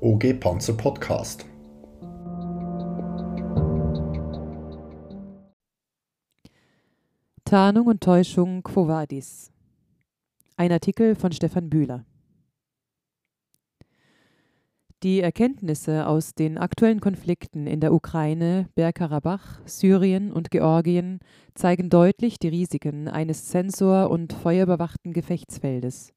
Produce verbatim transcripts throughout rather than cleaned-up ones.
O G Panzer Podcast. Tarnung und Täuschung, Quo Vadis. Ein Artikel von Stefan Bühler. Die Erkenntnisse aus den aktuellen Konflikten in der Ukraine, Bergkarabach, Syrien und Georgien zeigen deutlich die Risiken eines sensor- und feuerüberwachten Gefechtsfeldes.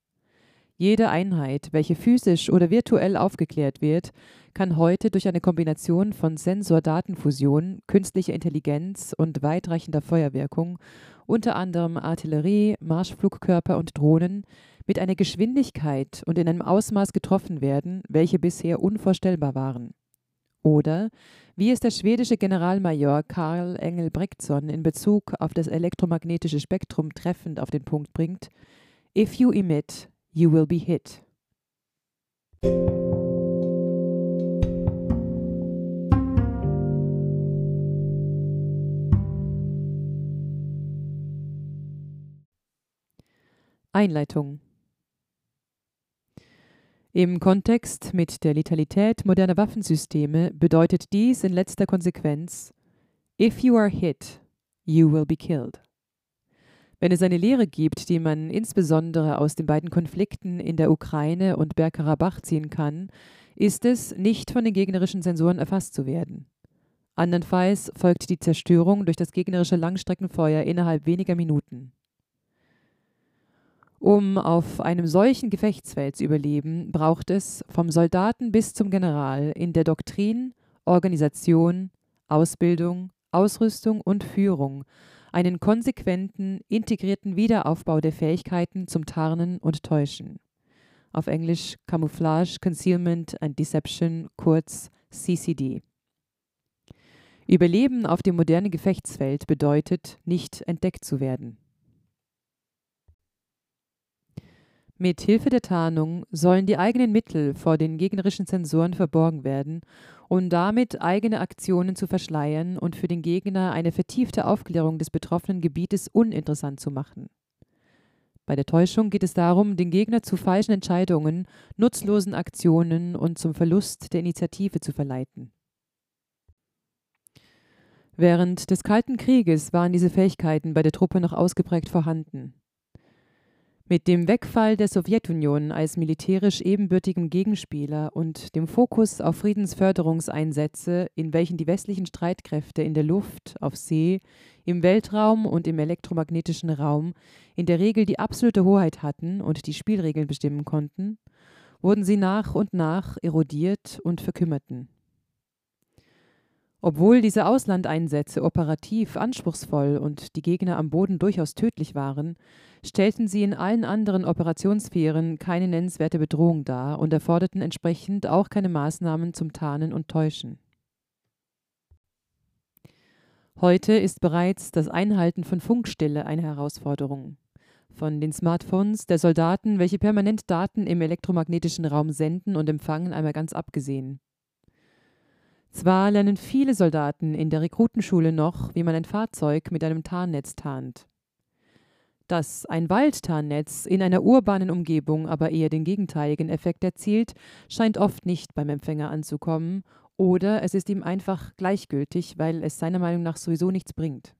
Jede Einheit, welche physisch oder virtuell aufgeklärt wird, kann heute durch eine Kombination von Sensor-Datenfusion, künstlicher Intelligenz und weitreichender Feuerwirkung, unter anderem Artillerie, Marschflugkörper und Drohnen, mit einer Geschwindigkeit und in einem Ausmaß getroffen werden, welche bisher unvorstellbar waren. Oder, wie es der schwedische Generalmajor Karl Engelbrechtson in Bezug auf das elektromagnetische Spektrum treffend auf den Punkt bringt, "If you emit, you will be hit." Einleitung. Im Kontext mit der Letalität moderner Waffensysteme bedeutet dies in letzter Konsequenz: If you are hit, you will be killed. Wenn es eine Lehre gibt, die man insbesondere aus den beiden Konflikten in der Ukraine und Bergkarabach ziehen kann, ist es, nicht von den gegnerischen Sensoren erfasst zu werden. Andernfalls folgt die Zerstörung durch das gegnerische Langstreckenfeuer innerhalb weniger Minuten. Um auf einem solchen Gefechtsfeld zu überleben, braucht es, vom Soldaten bis zum General, in der Doktrin, Organisation, Ausbildung, Ausrüstung und Führung einen konsequenten, integrierten Wiederaufbau der Fähigkeiten zum Tarnen und Täuschen. Auf Englisch Camouflage, Concealment and Deception, kurz C C D. Überleben auf dem modernen Gefechtsfeld bedeutet, nicht entdeckt zu werden. Mit Hilfe der Tarnung sollen die eigenen Mittel vor den gegnerischen Sensoren verborgen werden, um damit eigene Aktionen zu verschleiern und für den Gegner eine vertiefte Aufklärung des betroffenen Gebietes uninteressant zu machen. Bei der Täuschung geht es darum, den Gegner zu falschen Entscheidungen, nutzlosen Aktionen und zum Verlust der Initiative zu verleiten. Während des Kalten Krieges waren diese Fähigkeiten bei der Truppe noch ausgeprägt vorhanden. Mit dem Wegfall der Sowjetunion als militärisch ebenbürtigem Gegenspieler und dem Fokus auf Friedensförderungseinsätze, in welchen die westlichen Streitkräfte in der Luft, auf See, im Weltraum und im elektromagnetischen Raum in der Regel die absolute Hoheit hatten und die Spielregeln bestimmen konnten, wurden sie nach und nach erodiert und verkümmerten. Obwohl diese Auslandeinsätze operativ anspruchsvoll und die Gegner am Boden durchaus tödlich waren, stellten sie in allen anderen Operationssphären keine nennenswerte Bedrohung dar und erforderten entsprechend auch keine Maßnahmen zum Tarnen und Täuschen. Heute ist bereits das Einhalten von Funkstille eine Herausforderung. Von den Smartphones der Soldaten, welche permanent Daten im elektromagnetischen Raum senden und empfangen, einmal ganz abgesehen. Zwar lernen viele Soldaten in der Rekrutenschule noch, wie man ein Fahrzeug mit einem Tarnnetz tarnt. Dass ein Waldtarnnetz in einer urbanen Umgebung aber eher den gegenteiligen Effekt erzielt, scheint oft nicht beim Empfänger anzukommen, oder es ist ihm einfach gleichgültig, weil es seiner Meinung nach sowieso nichts bringt.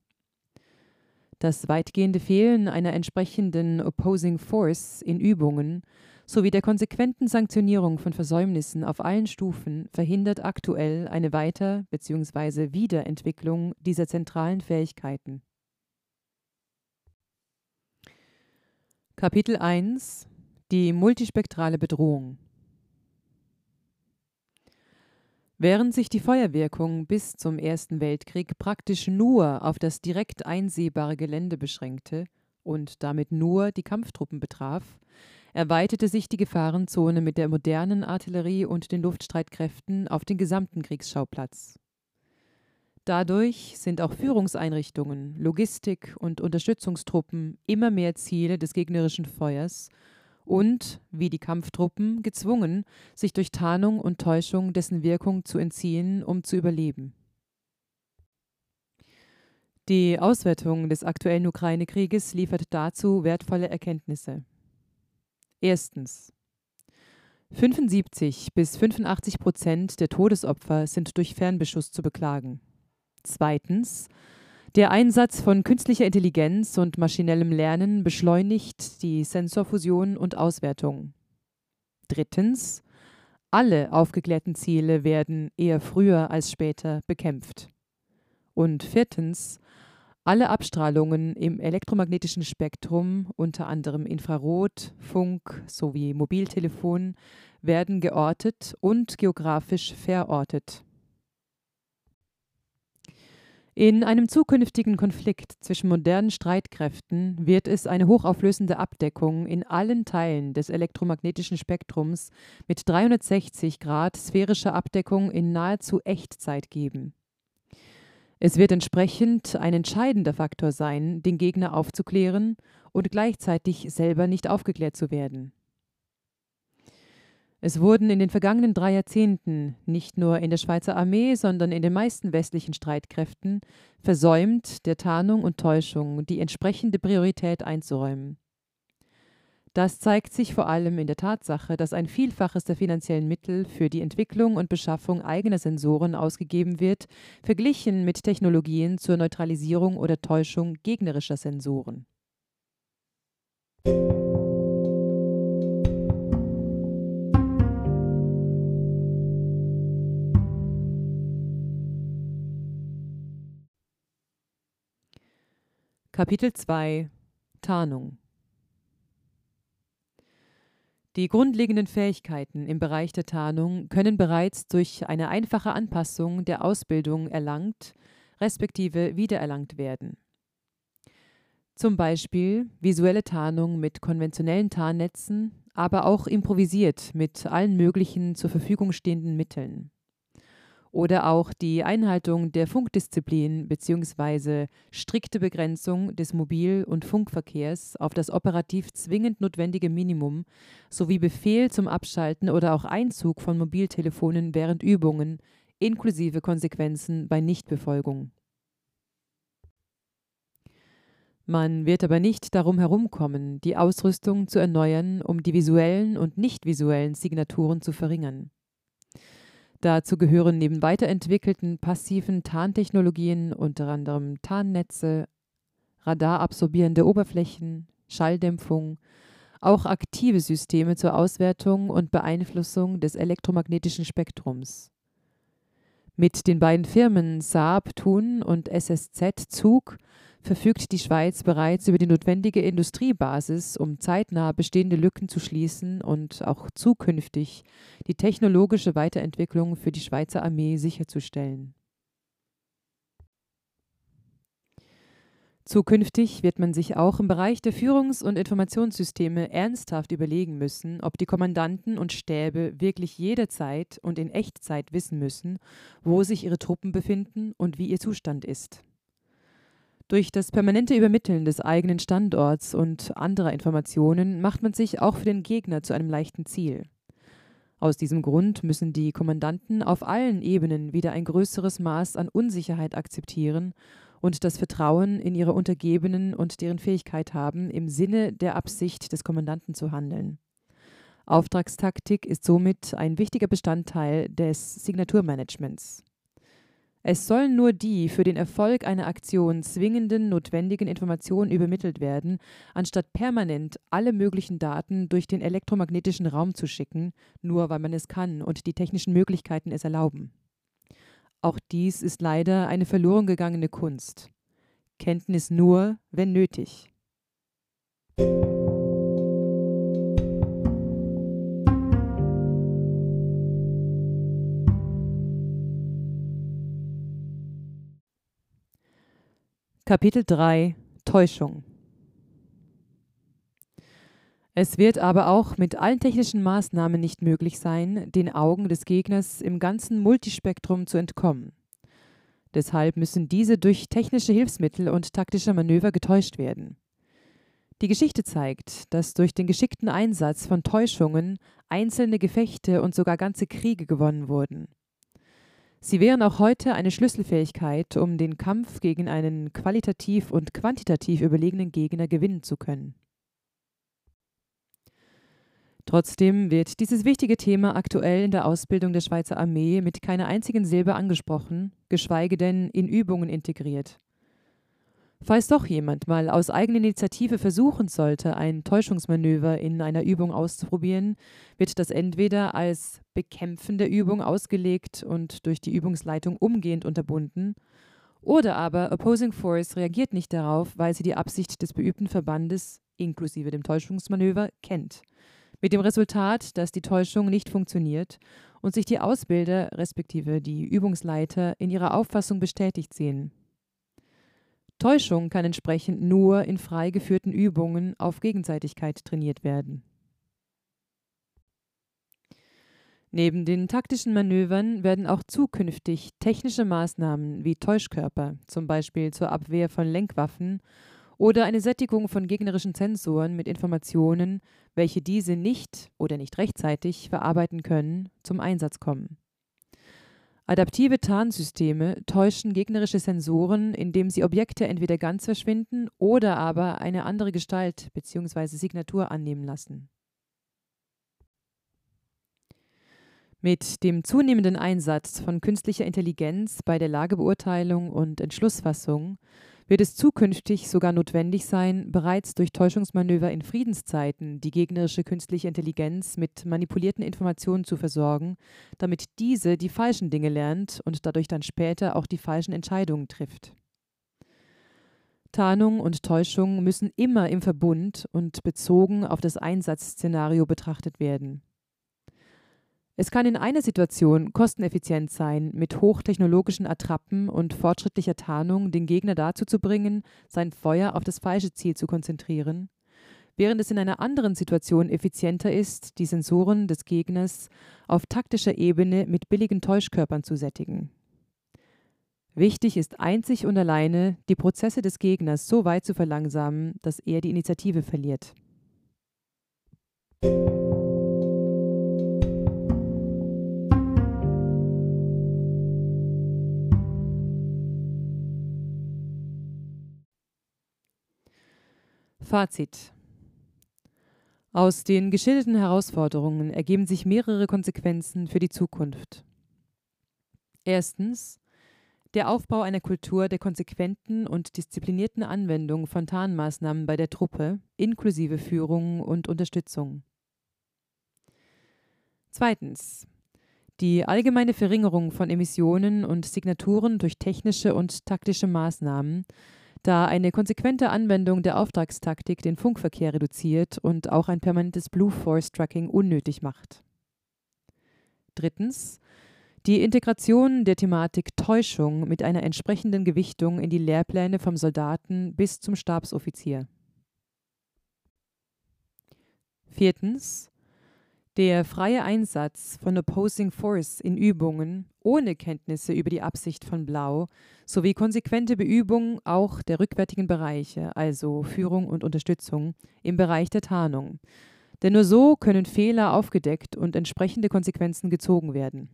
Das weitgehende Fehlen einer entsprechenden Opposing Force in Übungen sowie der konsequenten Sanktionierung von Versäumnissen auf allen Stufen verhindert aktuell eine Weiter- bzw. Wiederentwicklung dieser zentralen Fähigkeiten. Kapitel eins: Die multispektrale Bedrohung. Während sich die Feuerwirkung bis zum Ersten Weltkrieg praktisch nur auf das direkt einsehbare Gelände beschränkte und damit nur die Kampftruppen betraf, erweiterte sich die Gefahrenzone mit der modernen Artillerie und den Luftstreitkräften auf den gesamten Kriegsschauplatz. Dadurch sind auch Führungseinrichtungen, Logistik und Unterstützungstruppen immer mehr Ziele des gegnerischen Feuers und, wie die Kampftruppen, gezwungen, sich durch Tarnung und Täuschung dessen Wirkung zu entziehen, um zu überleben. Die Auswertung des aktuellen Ukraine-Krieges liefert dazu wertvolle Erkenntnisse. Erstens. fünfundsiebzig bis fünfundachtzig Prozent der Todesopfer sind durch Fernbeschuss zu beklagen. Zweitens, der Einsatz von künstlicher Intelligenz und maschinellem Lernen beschleunigt die Sensorfusion und Auswertung. Drittens, alle aufgeklärten Ziele werden eher früher als später bekämpft. Und viertens, alle Abstrahlungen im elektromagnetischen Spektrum, unter anderem Infrarot, Funk sowie Mobiltelefon, werden geortet und geografisch verortet. In einem zukünftigen Konflikt zwischen modernen Streitkräften wird es eine hochauflösende Abdeckung in allen Teilen des elektromagnetischen Spektrums mit dreihundertsechzig Grad sphärischer Abdeckung in nahezu Echtzeit geben. Es wird entsprechend ein entscheidender Faktor sein, den Gegner aufzuklären und gleichzeitig selber nicht aufgeklärt zu werden. Es wurden in den vergangenen drei Jahrzehnten, nicht nur in der Schweizer Armee, sondern in den meisten westlichen Streitkräften, versäumt, der Tarnung und Täuschung die entsprechende Priorität einzuräumen. Das zeigt sich vor allem in der Tatsache, dass ein Vielfaches der finanziellen Mittel für die Entwicklung und Beschaffung eigener Sensoren ausgegeben wird, verglichen mit Technologien zur Neutralisierung oder Täuschung gegnerischer Sensoren. Kapitel zwei – Tarnung. Die grundlegenden Fähigkeiten im Bereich der Tarnung können bereits durch eine einfache Anpassung der Ausbildung erlangt, respektive wiedererlangt werden. Zum Beispiel visuelle Tarnung mit konventionellen Tarnnetzen, aber auch improvisiert mit allen möglichen zur Verfügung stehenden Mitteln. Oder auch die Einhaltung der Funkdisziplin bzw. strikte Begrenzung des Mobil- und Funkverkehrs auf das operativ zwingend notwendige Minimum sowie Befehl zum Abschalten oder auch Einzug von Mobiltelefonen während Übungen, inklusive Konsequenzen bei Nichtbefolgung. Man wird aber nicht darum herumkommen, die Ausrüstung zu erneuern, um die visuellen und nicht visuellen Signaturen zu verringern. Dazu gehören neben weiterentwickelten passiven Tarntechnologien unter anderem Tarnnetze, radarabsorbierende Oberflächen, Schalldämpfung, auch aktive Systeme zur Auswertung und Beeinflussung des elektromagnetischen Spektrums. Mit den beiden Firmen Saab Thun und S S Z Zug verfügt die Schweiz bereits über die notwendige Industriebasis, um zeitnah bestehende Lücken zu schließen und auch zukünftig die technologische Weiterentwicklung für die Schweizer Armee sicherzustellen. Zukünftig wird man sich auch im Bereich der Führungs- und Informationssysteme ernsthaft überlegen müssen, ob die Kommandanten und Stäbe wirklich jederzeit und in Echtzeit wissen müssen, wo sich ihre Truppen befinden und wie ihr Zustand ist. Durch das permanente Übermitteln des eigenen Standorts und anderer Informationen macht man sich auch für den Gegner zu einem leichten Ziel. Aus diesem Grund müssen die Kommandanten auf allen Ebenen wieder ein größeres Maß an Unsicherheit akzeptieren und das Vertrauen in ihre Untergebenen und deren Fähigkeit haben, im Sinne der Absicht des Kommandanten zu handeln. Auftragstaktik ist somit ein wichtiger Bestandteil des Signaturmanagements. Es sollen nur die für den Erfolg einer Aktion zwingenden, notwendigen Informationen übermittelt werden, anstatt permanent alle möglichen Daten durch den elektromagnetischen Raum zu schicken, nur weil man es kann und die technischen Möglichkeiten es erlauben. Auch dies ist leider eine verloren gegangene Kunst. Kenntnis nur, wenn nötig. Kapitel drei – Täuschung. Es wird aber auch mit allen technischen Maßnahmen nicht möglich sein, den Augen des Gegners im ganzen Multispektrum zu entkommen. Deshalb müssen diese durch technische Hilfsmittel und taktische Manöver getäuscht werden. Die Geschichte zeigt, dass durch den geschickten Einsatz von Täuschungen einzelne Gefechte und sogar ganze Kriege gewonnen wurden. Sie wären auch heute eine Schlüsselfähigkeit, um den Kampf gegen einen qualitativ und quantitativ überlegenen Gegner gewinnen zu können. Trotzdem wird dieses wichtige Thema aktuell in der Ausbildung der Schweizer Armee mit keiner einzigen Silbe angesprochen, geschweige denn in Übungen integriert. Falls doch jemand mal aus eigener Initiative versuchen sollte, ein Täuschungsmanöver in einer Übung auszuprobieren, wird das entweder als Bekämpfen der Übung ausgelegt und durch die Übungsleitung umgehend unterbunden, oder aber Opposing Force reagiert nicht darauf, weil sie die Absicht des beübten Verbandes, inklusive dem Täuschungsmanöver, kennt. Mit dem Resultat, dass die Täuschung nicht funktioniert und sich die Ausbilder respektive die Übungsleiter in ihrer Auffassung bestätigt sehen. Täuschung kann entsprechend nur in frei geführten Übungen auf Gegenseitigkeit trainiert werden. Neben den taktischen Manövern werden auch zukünftig technische Maßnahmen wie Täuschkörper, zum Beispiel zur Abwehr von Lenkwaffen, oder eine Sättigung von gegnerischen Sensoren mit Informationen, welche diese nicht oder nicht rechtzeitig verarbeiten können, zum Einsatz kommen. Adaptive Tarnsysteme täuschen gegnerische Sensoren, indem sie Objekte entweder ganz verschwinden oder aber eine andere Gestalt bzw. Signatur annehmen lassen. Mit dem zunehmenden Einsatz von künstlicher Intelligenz bei der Lagebeurteilung und Entschlussfassung wird es zukünftig sogar notwendig sein, bereits durch Täuschungsmanöver in Friedenszeiten die gegnerische künstliche Intelligenz mit manipulierten Informationen zu versorgen, damit diese die falschen Dinge lernt und dadurch dann später auch die falschen Entscheidungen trifft. Tarnung und Täuschung müssen immer im Verbund und bezogen auf das Einsatzszenario betrachtet werden. Es kann in einer Situation kosteneffizient sein, mit hochtechnologischen Attrappen und fortschrittlicher Tarnung den Gegner dazu zu bringen, sein Feuer auf das falsche Ziel zu konzentrieren, während es in einer anderen Situation effizienter ist, die Sensoren des Gegners auf taktischer Ebene mit billigen Täuschkörpern zu sättigen. Wichtig ist einzig und alleine, die Prozesse des Gegners so weit zu verlangsamen, dass er die Initiative verliert. Fazit. Aus den geschilderten Herausforderungen ergeben sich mehrere Konsequenzen für die Zukunft. Erstens, der Aufbau einer Kultur der konsequenten und disziplinierten Anwendung von Tarnmaßnahmen bei der Truppe, inklusive Führung und Unterstützung. Zweitens, die allgemeine Verringerung von Emissionen und Signaturen durch technische und taktische Maßnahmen, da eine konsequente Anwendung der Auftragstaktik den Funkverkehr reduziert und auch ein permanentes Blue-Force-Tracking unnötig macht. Drittens, die Integration der Thematik Täuschung mit einer entsprechenden Gewichtung in die Lehrpläne vom Soldaten bis zum Stabsoffizier. Viertens, der freie Einsatz von Opposing Force in Übungen ohne Kenntnisse über die Absicht von Blau sowie konsequente Beübung auch der rückwärtigen Bereiche, also Führung und Unterstützung, im Bereich der Tarnung. Denn nur so können Fehler aufgedeckt und entsprechende Konsequenzen gezogen werden.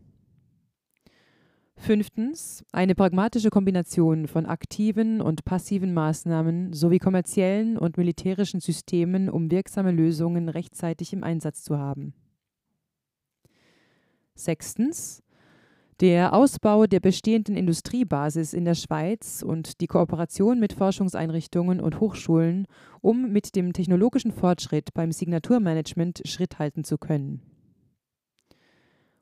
Fünftens, eine pragmatische Kombination von aktiven und passiven Maßnahmen sowie kommerziellen und militärischen Systemen, um wirksame Lösungen rechtzeitig im Einsatz zu haben. Sechstens, der Ausbau der bestehenden Industriebasis in der Schweiz und die Kooperation mit Forschungseinrichtungen und Hochschulen, um mit dem technologischen Fortschritt beim Signaturmanagement Schritt halten zu können.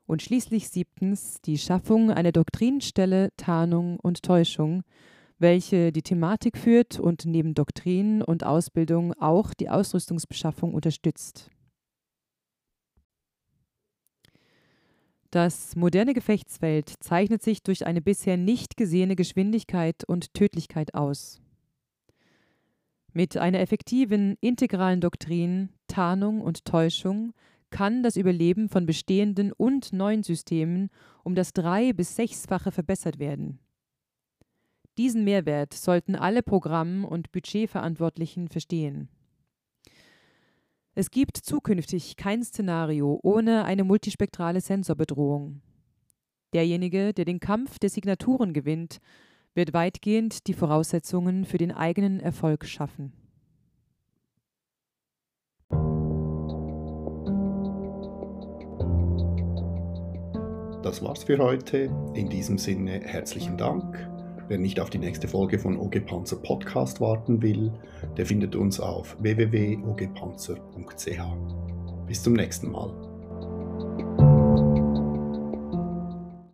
Und schließlich siebtens, die Schaffung einer Doktrinstelle Tarnung und Täuschung, welche die Thematik führt und neben Doktrin und Ausbildung auch die Ausrüstungsbeschaffung unterstützt. Das moderne Gefechtsfeld zeichnet sich durch eine bisher nicht gesehene Geschwindigkeit und Tödlichkeit aus. Mit einer effektiven, integralen Doktrin, Tarnung und Täuschung kann das Überleben von bestehenden und neuen Systemen um das drei- bis sechsfache verbessert werden. Diesen Mehrwert sollten alle Programm- und Budgetverantwortlichen verstehen. Es gibt zukünftig kein Szenario ohne eine multispektrale Sensorbedrohung. Derjenige, der den Kampf der Signaturen gewinnt, wird weitgehend die Voraussetzungen für den eigenen Erfolg schaffen. das war's für heute. In diesem Sinne herzlichen Dank. Wer nicht auf die nächste Folge von O G Panzer Podcast warten will, der findet uns auf w w w punkt o g panzer punkt c h. Bis zum nächsten Mal.